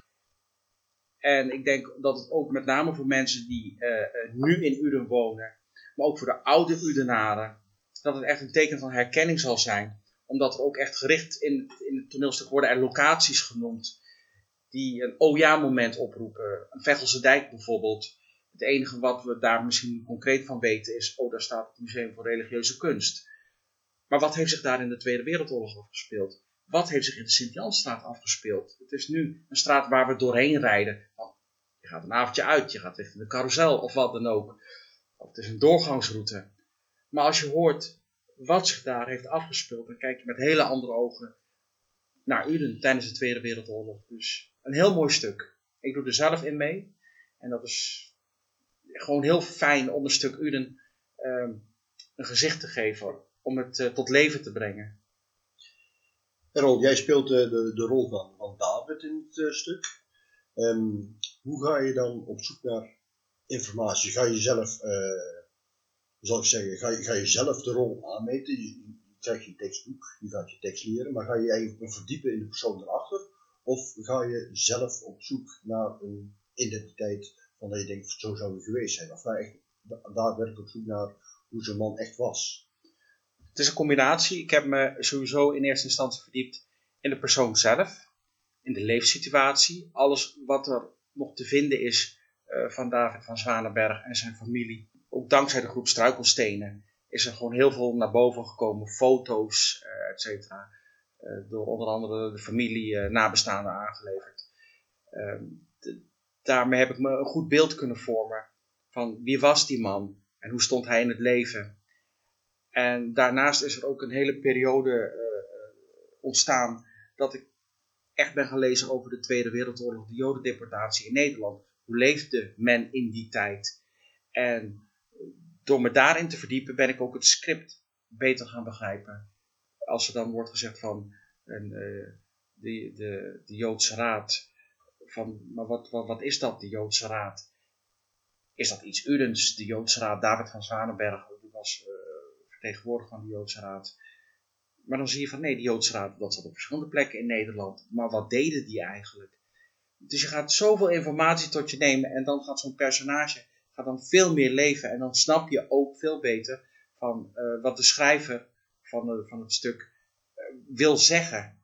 En ik denk dat het ook met name voor mensen die uh, uh, nu in Uden wonen, maar ook voor de oude Udenaren, dat het echt een teken van herkenning zal zijn. Omdat er ook echt gericht in, in het toneelstuk worden er locaties genoemd die een oh ja moment oproepen. Een Veghelsedijk bijvoorbeeld. Het enige wat we daar misschien concreet van weten is, oh, daar staat het Museum voor Religieuze Kunst. Maar wat heeft zich daar in de Tweede Wereldoorlog afgespeeld? Wat heeft zich in de Sint-Jansstraat afgespeeld? Het is nu een straat waar we doorheen rijden. Nou, je gaat een avondje uit, je gaat richting de carousel of wat dan ook. Of het is een doorgangsroute. Maar als je hoort wat zich daar heeft afgespeeld, dan kijk je met hele andere ogen naar Uden tijdens de Tweede Wereldoorlog. Dus een heel mooi stuk. Ik doe er zelf in mee. En dat is gewoon heel fijn om een stuk Uden um, een gezicht te geven. Om het uh, tot leven te brengen. Errol, jij speelt uh, de, de rol van, van David in het uh, stuk. Um, hoe ga je dan op zoek naar informatie? Ga je zelf, uh, zal ik zeggen, ga je, ga je zelf de rol aanmeten? Je, je krijgt je tekstboek, je gaat je tekst leren. Maar ga je je eigenlijk verdiepen in de persoon erachter? Of ga je zelf op zoek naar een identiteit van dat je denkt, zo zou het geweest zijn? Of ga je echt daadwerkelijk op zoek naar hoe zo'n man echt was? Het is een combinatie. Ik heb me sowieso in eerste instantie verdiept in de persoon zelf. In de leefsituatie. Alles wat er nog te vinden is uh, van David van Zwanenberg en zijn familie. Ook dankzij de groep Struikelstenen is er gewoon heel veel naar boven gekomen. Foto's, uh, et cetera. Uh, door onder andere de familie uh, nabestaanden aangeleverd. Uh, de, daarmee heb ik me een goed beeld kunnen vormen van wie was die man en hoe stond hij in het leven. En daarnaast is er ook een hele periode uh, ontstaan dat ik echt ben gaan lezen over de Tweede Wereldoorlog, de Jodendeportatie in Nederland. Hoe leefde men in die tijd? En door me daarin te verdiepen ben ik ook het script beter gaan begrijpen. Als er dan wordt gezegd van en, uh, de, de, de Joodse Raad, van, maar wat, wat, wat is dat, de Joodse Raad? Is dat iets Udens, de Joodse Raad? David van Zwanenberg, die was uh, vertegenwoordiger van de Joodse Raad. Maar dan zie je van nee, de Joodse Raad, dat zat op verschillende plekken in Nederland. Maar wat deden die eigenlijk? Dus je gaat zoveel informatie tot je nemen en dan gaat zo'n personage gaat dan veel meer leven. En dan snap je ook veel beter van uh, wat de schrijver van, de, van het stuk uh, wil zeggen.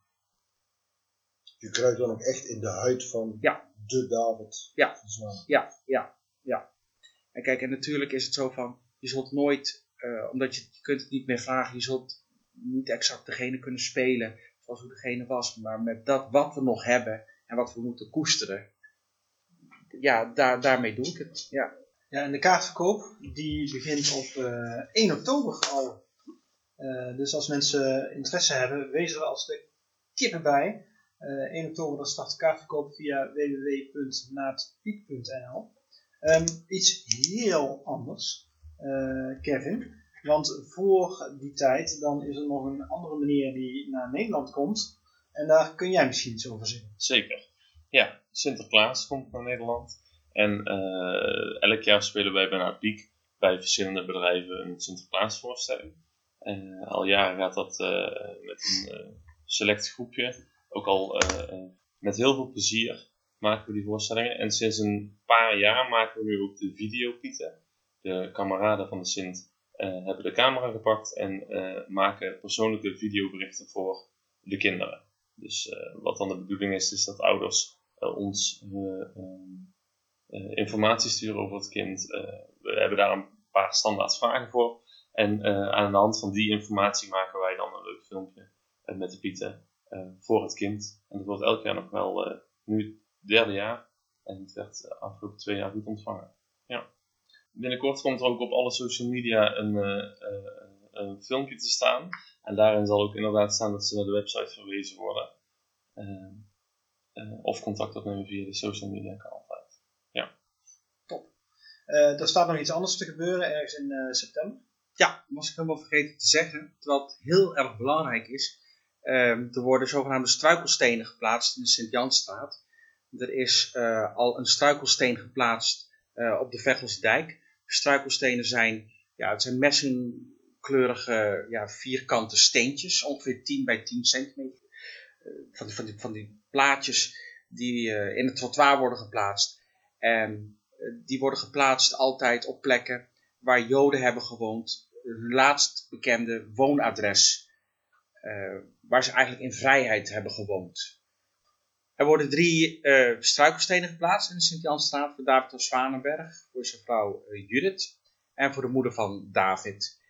Je kruipt dan ook echt in de huid van ja. de David. Ja. Ja, ja, ja, ja. En kijk, en natuurlijk is het zo van, je zult nooit, uh, omdat je, je kunt het niet meer vragen, je zult niet exact degene kunnen spelen zoals hoe degene was. Maar met dat wat we nog hebben en wat we moeten koesteren, ja, daar, daarmee doe ik het. Ja. Ja, en de kaartverkoop die begint op uh, één oktober al. Uh, dus als mensen interesse hebben, wees er als de kippen bij. Uh, één oktober dan start de kaartverkoop via w w w punt naatpiek punt n l. Um, iets heel anders, uh, Kevin. Want voor die tijd dan is er nog een andere meneer die naar Nederland komt. En daar kun jij misschien iets over zeggen. Zeker. Ja, Sinterklaas komt naar Nederland. En uh, elk jaar spelen wij bij Theater Piek bij verschillende bedrijven een Sinterklaasvoorstelling. Uh, al jaren gaat dat uh, met een uh, select groepje. Ook al uh, uh, met heel veel plezier maken we die voorstellingen. En sinds een paar jaar maken we nu ook de videopieten. De kameraden van de Sint uh, hebben de camera gepakt en uh, maken persoonlijke videoberichten voor de kinderen. Dus uh, wat dan de bedoeling is, is dat ouders uh, ons uh, uh, informatie sturen over het kind. Uh, we hebben daar een paar standaard vragen voor. En uh, aan de hand van die informatie maken wij dan een leuk filmpje uh, met de pieten uh, voor het kind. En dat wordt elk jaar nog wel, uh, nu het derde jaar. En het werd de afgelopen twee jaar goed ontvangen. Ja. Binnenkort komt er ook op alle social media een, uh, uh, een filmpje te staan. En daarin zal ook inderdaad staan dat ze naar de website verwezen worden. Uh, uh, of contact opnemen via de social media kan altijd. Ja. Top. Uh, er staat nog iets anders te gebeuren ergens in uh, september. Ja, was ik helemaal vergeten te zeggen. Terwijl het heel erg belangrijk is. Um, er worden zogenaamde struikelstenen geplaatst in de Sint-Jansstraat. Er is uh, al een struikelsteen geplaatst uh, op de Veghelsedijk. Struikelstenen zijn, ja, het zijn messingkleurige ja, vierkante steentjes. Ongeveer tien bij tien centimeter. Uh, van, die, van, die, van die plaatjes die uh, in het trottoir worden geplaatst. En uh, die worden geplaatst altijd op plekken waar Joden hebben gewoond, hun laatst bekende woonadres, uh, waar ze eigenlijk in vrijheid hebben gewoond. Er worden drie uh, struikelstenen geplaatst in de Sint-Jansstraat voor David van Zwanenberg, voor zijn vrouw uh, Judith en voor de moeder van David.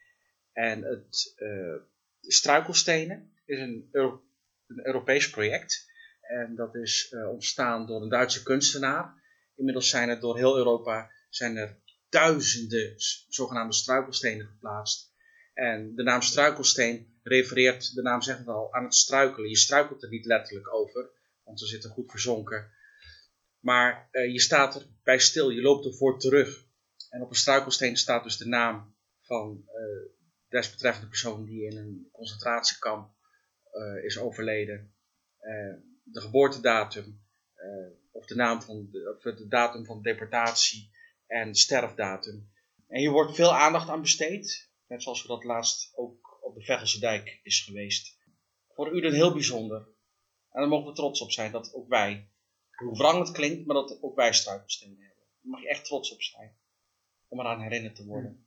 En het uh, struikelstenen is een, Euro- een Europees project en dat is uh, ontstaan door een Duitse kunstenaar. Inmiddels zijn er door heel Europa zijn er duizenden zogenaamde struikelstenen geplaatst. En de naam struikelsteen refereert, de naam zegt het al, aan het struikelen. Je struikelt er niet letterlijk over, want ze zitten goed verzonken. Maar eh, je staat erbij stil, je loopt ervoor terug. En op een struikelsteen staat dus de naam van eh, desbetreffende persoon die in een concentratiekamp eh, is overleden. Eh, de geboortedatum eh, of, de naam van de, of de datum van deportatie. En sterfdatum. En hier wordt veel aandacht aan besteed. Net zoals we dat laatst ook op de Veghelsedijk is geweest. Voor Uden heel bijzonder. En daar mogen we trots op zijn. Dat ook wij. Hoe wrang het klinkt. Maar dat ook wij struikelstenen hebben. Daar mag je echt trots op zijn. Om eraan herinnerd te worden.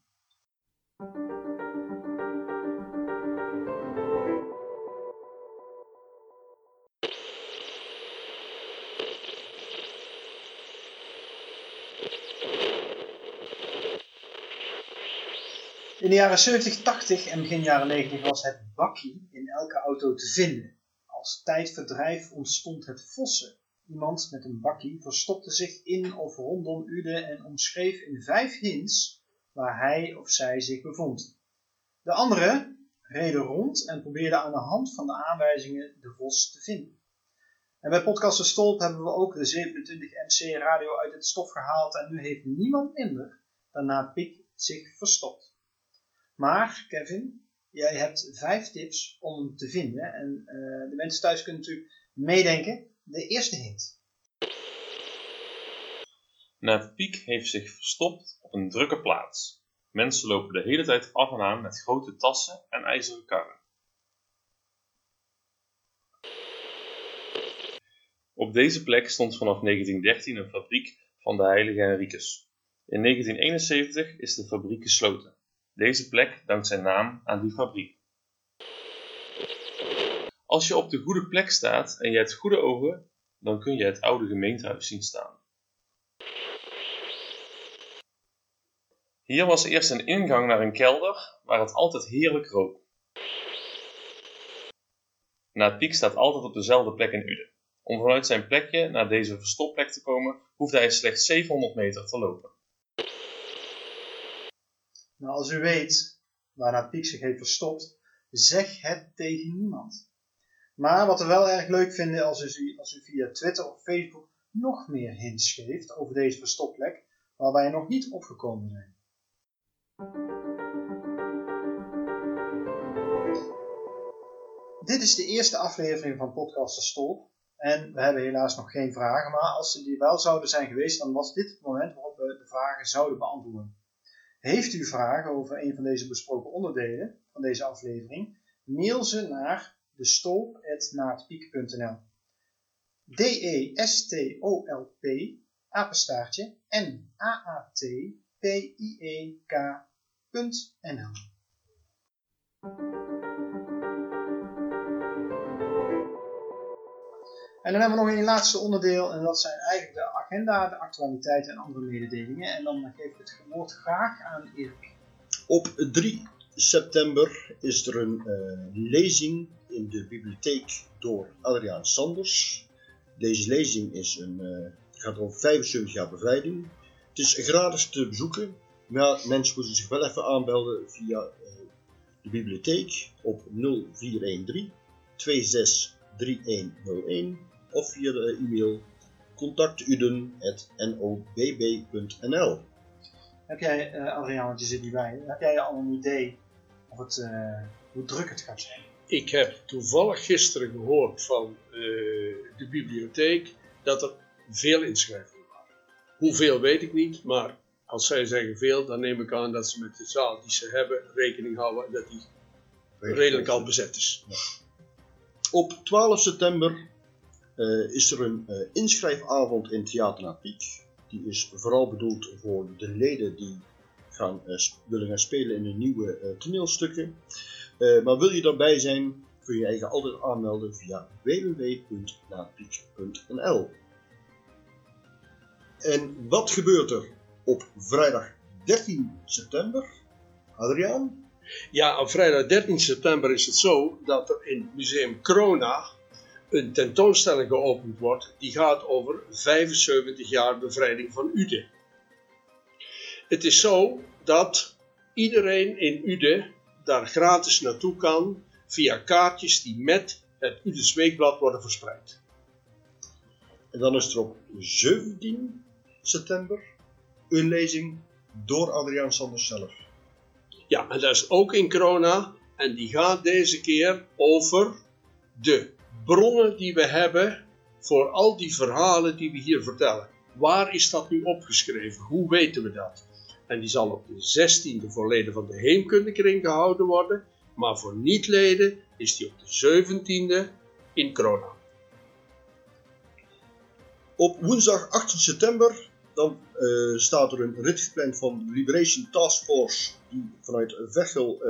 In de jaren zeventig, tachtig en begin jaren negentig was het bakkie in elke auto te vinden. Als tijdverdrijf ontstond het vossen. Iemand met een bakkie verstopte zich in of rondom Uden en omschreef in vijf hints waar hij of zij zich bevond. De anderen reden rond en probeerden aan de hand van de aanwijzingen de vos te vinden. En bij Podcast de Stolp hebben we ook de zevenentwintig M C radio uit het stof gehaald en nu heeft niemand minder daarna Piek zich verstopt. Maar Kevin, jij hebt vijf tips om hem te vinden en uh, de mensen thuis kunnen natuurlijk meedenken. De eerste hint. Naaf Piek heeft zich verstopt op een drukke plaats. Mensen lopen de hele tijd af en aan met grote tassen en ijzeren karren. Op deze plek stond vanaf negentien dertien een fabriek van de heilige Henricus. In negentien eenenzeventig is de fabriek gesloten. Deze plek dankt zijn naam aan die fabriek. Als je op de goede plek staat en je hebt goede ogen, dan kun je het oude gemeentehuis zien staan. Hier was eerst een ingang naar een kelder, waar het altijd heerlijk rook. Naat Piek staat altijd op dezelfde plek in Uden. Om vanuit zijn plekje naar deze verstopplek te komen, hoefde hij slechts zevenhonderd meter te lopen. Nou, als u weet waar Naat Piek zich heeft verstopt, zeg het tegen niemand. Maar wat we wel erg leuk vinden als u, als u via Twitter of Facebook nog meer hints geeft over deze verstopplek, waar wij nog niet opgekomen zijn. Dit is de eerste aflevering van Podcast de Stolp. En we hebben helaas nog geen vragen, maar als die wel zouden zijn geweest, dan was dit het moment waarop we de vragen zouden beantwoorden. Heeft u vragen over een van deze besproken onderdelen van deze aflevering, mail ze naar de stolp at naatpiek punt n l. D-E-S-T-O-L-P apenstaartje N-A-A-T-P-I-E-K.nl. En dan hebben we nog een laatste onderdeel en dat zijn eigenlijk de agenda, de actualiteiten en andere mededelingen. En dan geef ik het woord graag aan Erik. Op drie september is er een uh, lezing in de bibliotheek door Adriaan Sands. Deze lezing is een, uh, gaat over vijfenzeventig jaar bevrijding. Het is gratis te bezoeken, maar mensen moeten zich wel even aanmelden via uh, de bibliotheek op nul vier een drie twee zes drie een nul een of via de e-mail contact uden at n o b b punt n l. Heb jij, uh, Adriaan, want je zit hierbij, heb jij al een idee of het, uh, hoe druk het gaat zijn? Ik heb toevallig gisteren gehoord van uh, de bibliotheek dat er veel inschrijvingen waren. Hoeveel weet ik niet, maar als zij zeggen veel, dan neem ik aan dat ze met de zaal die ze hebben rekening houden en dat die redelijk, redelijk al bezet is. Ja. Op twaalf september uh, is er een uh, inschrijfavond in Theater Piek. Die is vooral bedoeld voor de leden die gaan, uh, willen gaan spelen in de nieuwe uh, toneelstukken. Uh, maar wil je daarbij zijn, kun je je eigen altijd aanmelden via w w w punt naatpiek punt n l. En wat gebeurt er op vrijdag dertien september? Adriaan? Ja, op vrijdag dertien september is het zo dat er in Museum Krona een tentoonstelling geopend wordt die gaat over vijfenzeventig jaar bevrijding van Uden. Het is zo dat iedereen in Uden daar gratis naartoe kan via kaartjes die met het Udens Weekblad worden verspreid. En dan is er op zeventien september een lezing door Adriaan Sands zelf. Ja, en dat is ook in Corona en die gaat deze keer over de bronnen die we hebben voor al die verhalen die we hier vertellen. Waar is dat nu opgeschreven? Hoe weten we dat? En die zal op de zestiende voor leden van de Heemkundekring gehouden worden, maar voor niet-leden is die op de zeventiende in Corona. Op woensdag achttien september... Dan uh, staat er een rit gepland van Liberation Task Force die vanuit Veghel uh,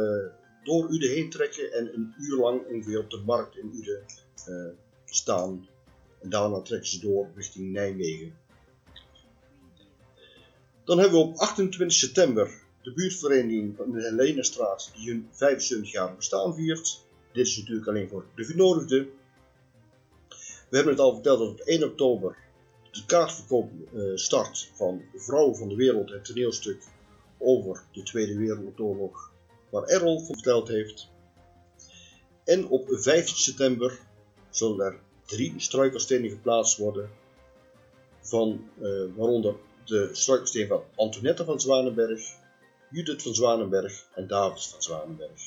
door Uden heen trekken en een uur lang ongeveer op de markt in Uden uh, staan. En daarna trekken ze door richting Nijmegen. Dan hebben we op achtentwintig september de buurtvereniging van de Lenenstraat die hun vijfenzeventig jaar bestaan viert. Dit is natuurlijk alleen voor de genodigden. We hebben het al verteld dat op één oktober de kaartverkoop start van Vrouwen van de Wereld, het toneelstuk over de Tweede Wereldoorlog, waar Errol van verteld heeft. En op vijftien september zullen er drie struikelstenen geplaatst worden, van, eh, waaronder de struikelsteen van Antoinette van Zwanenberg, Judith van Zwanenberg en David van Zwanenberg.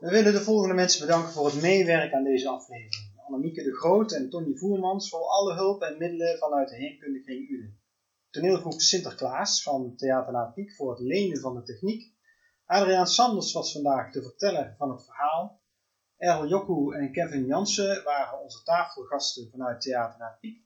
We willen de volgende mensen bedanken voor het meewerken aan deze aflevering: Annemieke de Groot en Tony Voermans voor alle hulp en middelen vanuit de Heemkundekring Uden. Toneelgroep Sinterklaas van Theater Piek voor het lenen van de techniek. Adriaan Sands was vandaag de verteller van het verhaal. Errol Jokko en Kevin Nelsen waren onze tafelgasten vanuit Theater Piek.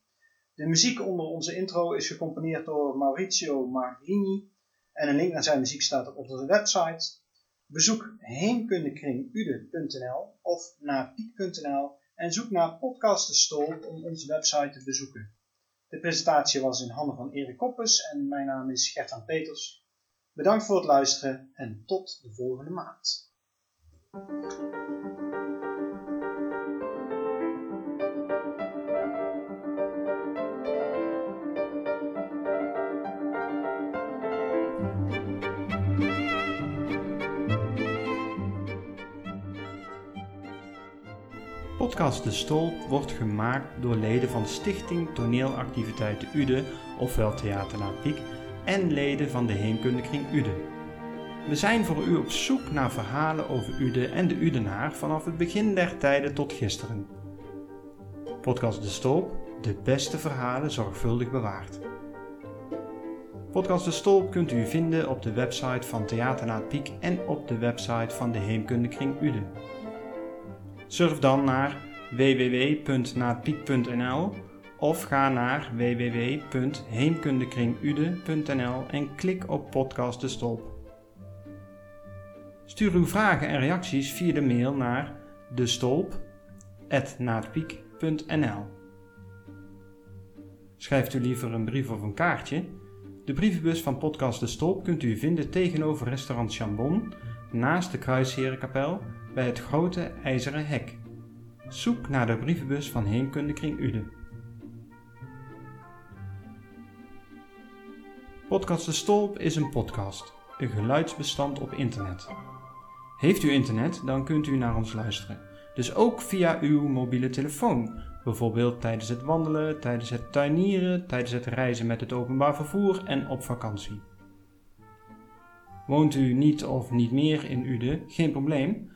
De muziek onder onze intro is gecomponeerd door Maurizio Marini en een link naar zijn muziek staat op onze website. Bezoek heemkundekring uden punt n l of naar piek punt n l en zoek naar Podcast de Stol om onze website te bezoeken. De presentatie was in handen van Erik Koppens en mijn naam is Gertjan Peters. Bedankt voor het luisteren en tot de volgende maand. Podcast De Stol wordt gemaakt door leden van Stichting Toneelactiviteit Uden, ofwel Theater Piek, en leden van de Heemkundekring Uden. We zijn voor u op zoek naar verhalen over Uden en de Udenaar vanaf het begin der tijden tot gisteren. Podcast De Stol, de beste verhalen zorgvuldig bewaard. Podcast De Stol kunt u vinden op de website van Theater Piek en op de website van de Heemkundekring Uden. Surf dan naar w w w punt naatpiek punt n l of ga naar w w w punt heemkundekring uden punt n l en klik op Podcast De Stol. Stuur uw vragen en reacties via de mail naar de stolp apenstaartje naatpiek punt n l. Schrijft u liever een brief of een kaartje? De brievenbus van Podcast De Stolp kunt u vinden tegenover restaurant Chambon, naast de Kruisherenkapel, bij het grote IJzeren Hek. Zoek naar de brievenbus van Heemkundekring Uden. Podcast De Stolp is een podcast, een geluidsbestand op internet. Heeft u internet, dan kunt u naar ons luisteren. Dus ook via uw mobiele telefoon, bijvoorbeeld tijdens het wandelen, tijdens het tuinieren, tijdens het reizen met het openbaar vervoer en op vakantie. Woont u niet of niet meer in Uden, geen probleem.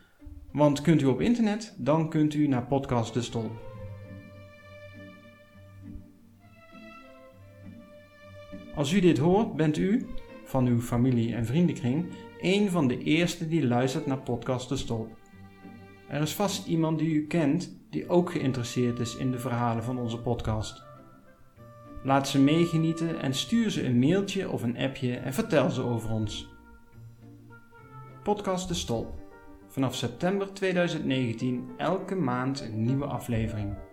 Want kunt u op internet, dan kunt u naar Podcast De Stol. Als u dit hoort, bent u, van uw familie en vriendenkring, een van de eerste die luistert naar Podcast De Stol. Er is vast iemand die u kent, die ook geïnteresseerd is in de verhalen van onze podcast. Laat ze meegenieten en stuur ze een mailtje of een appje en vertel ze over ons. Podcast De Stol. Vanaf september tweeduizend negentien elke maand een nieuwe aflevering.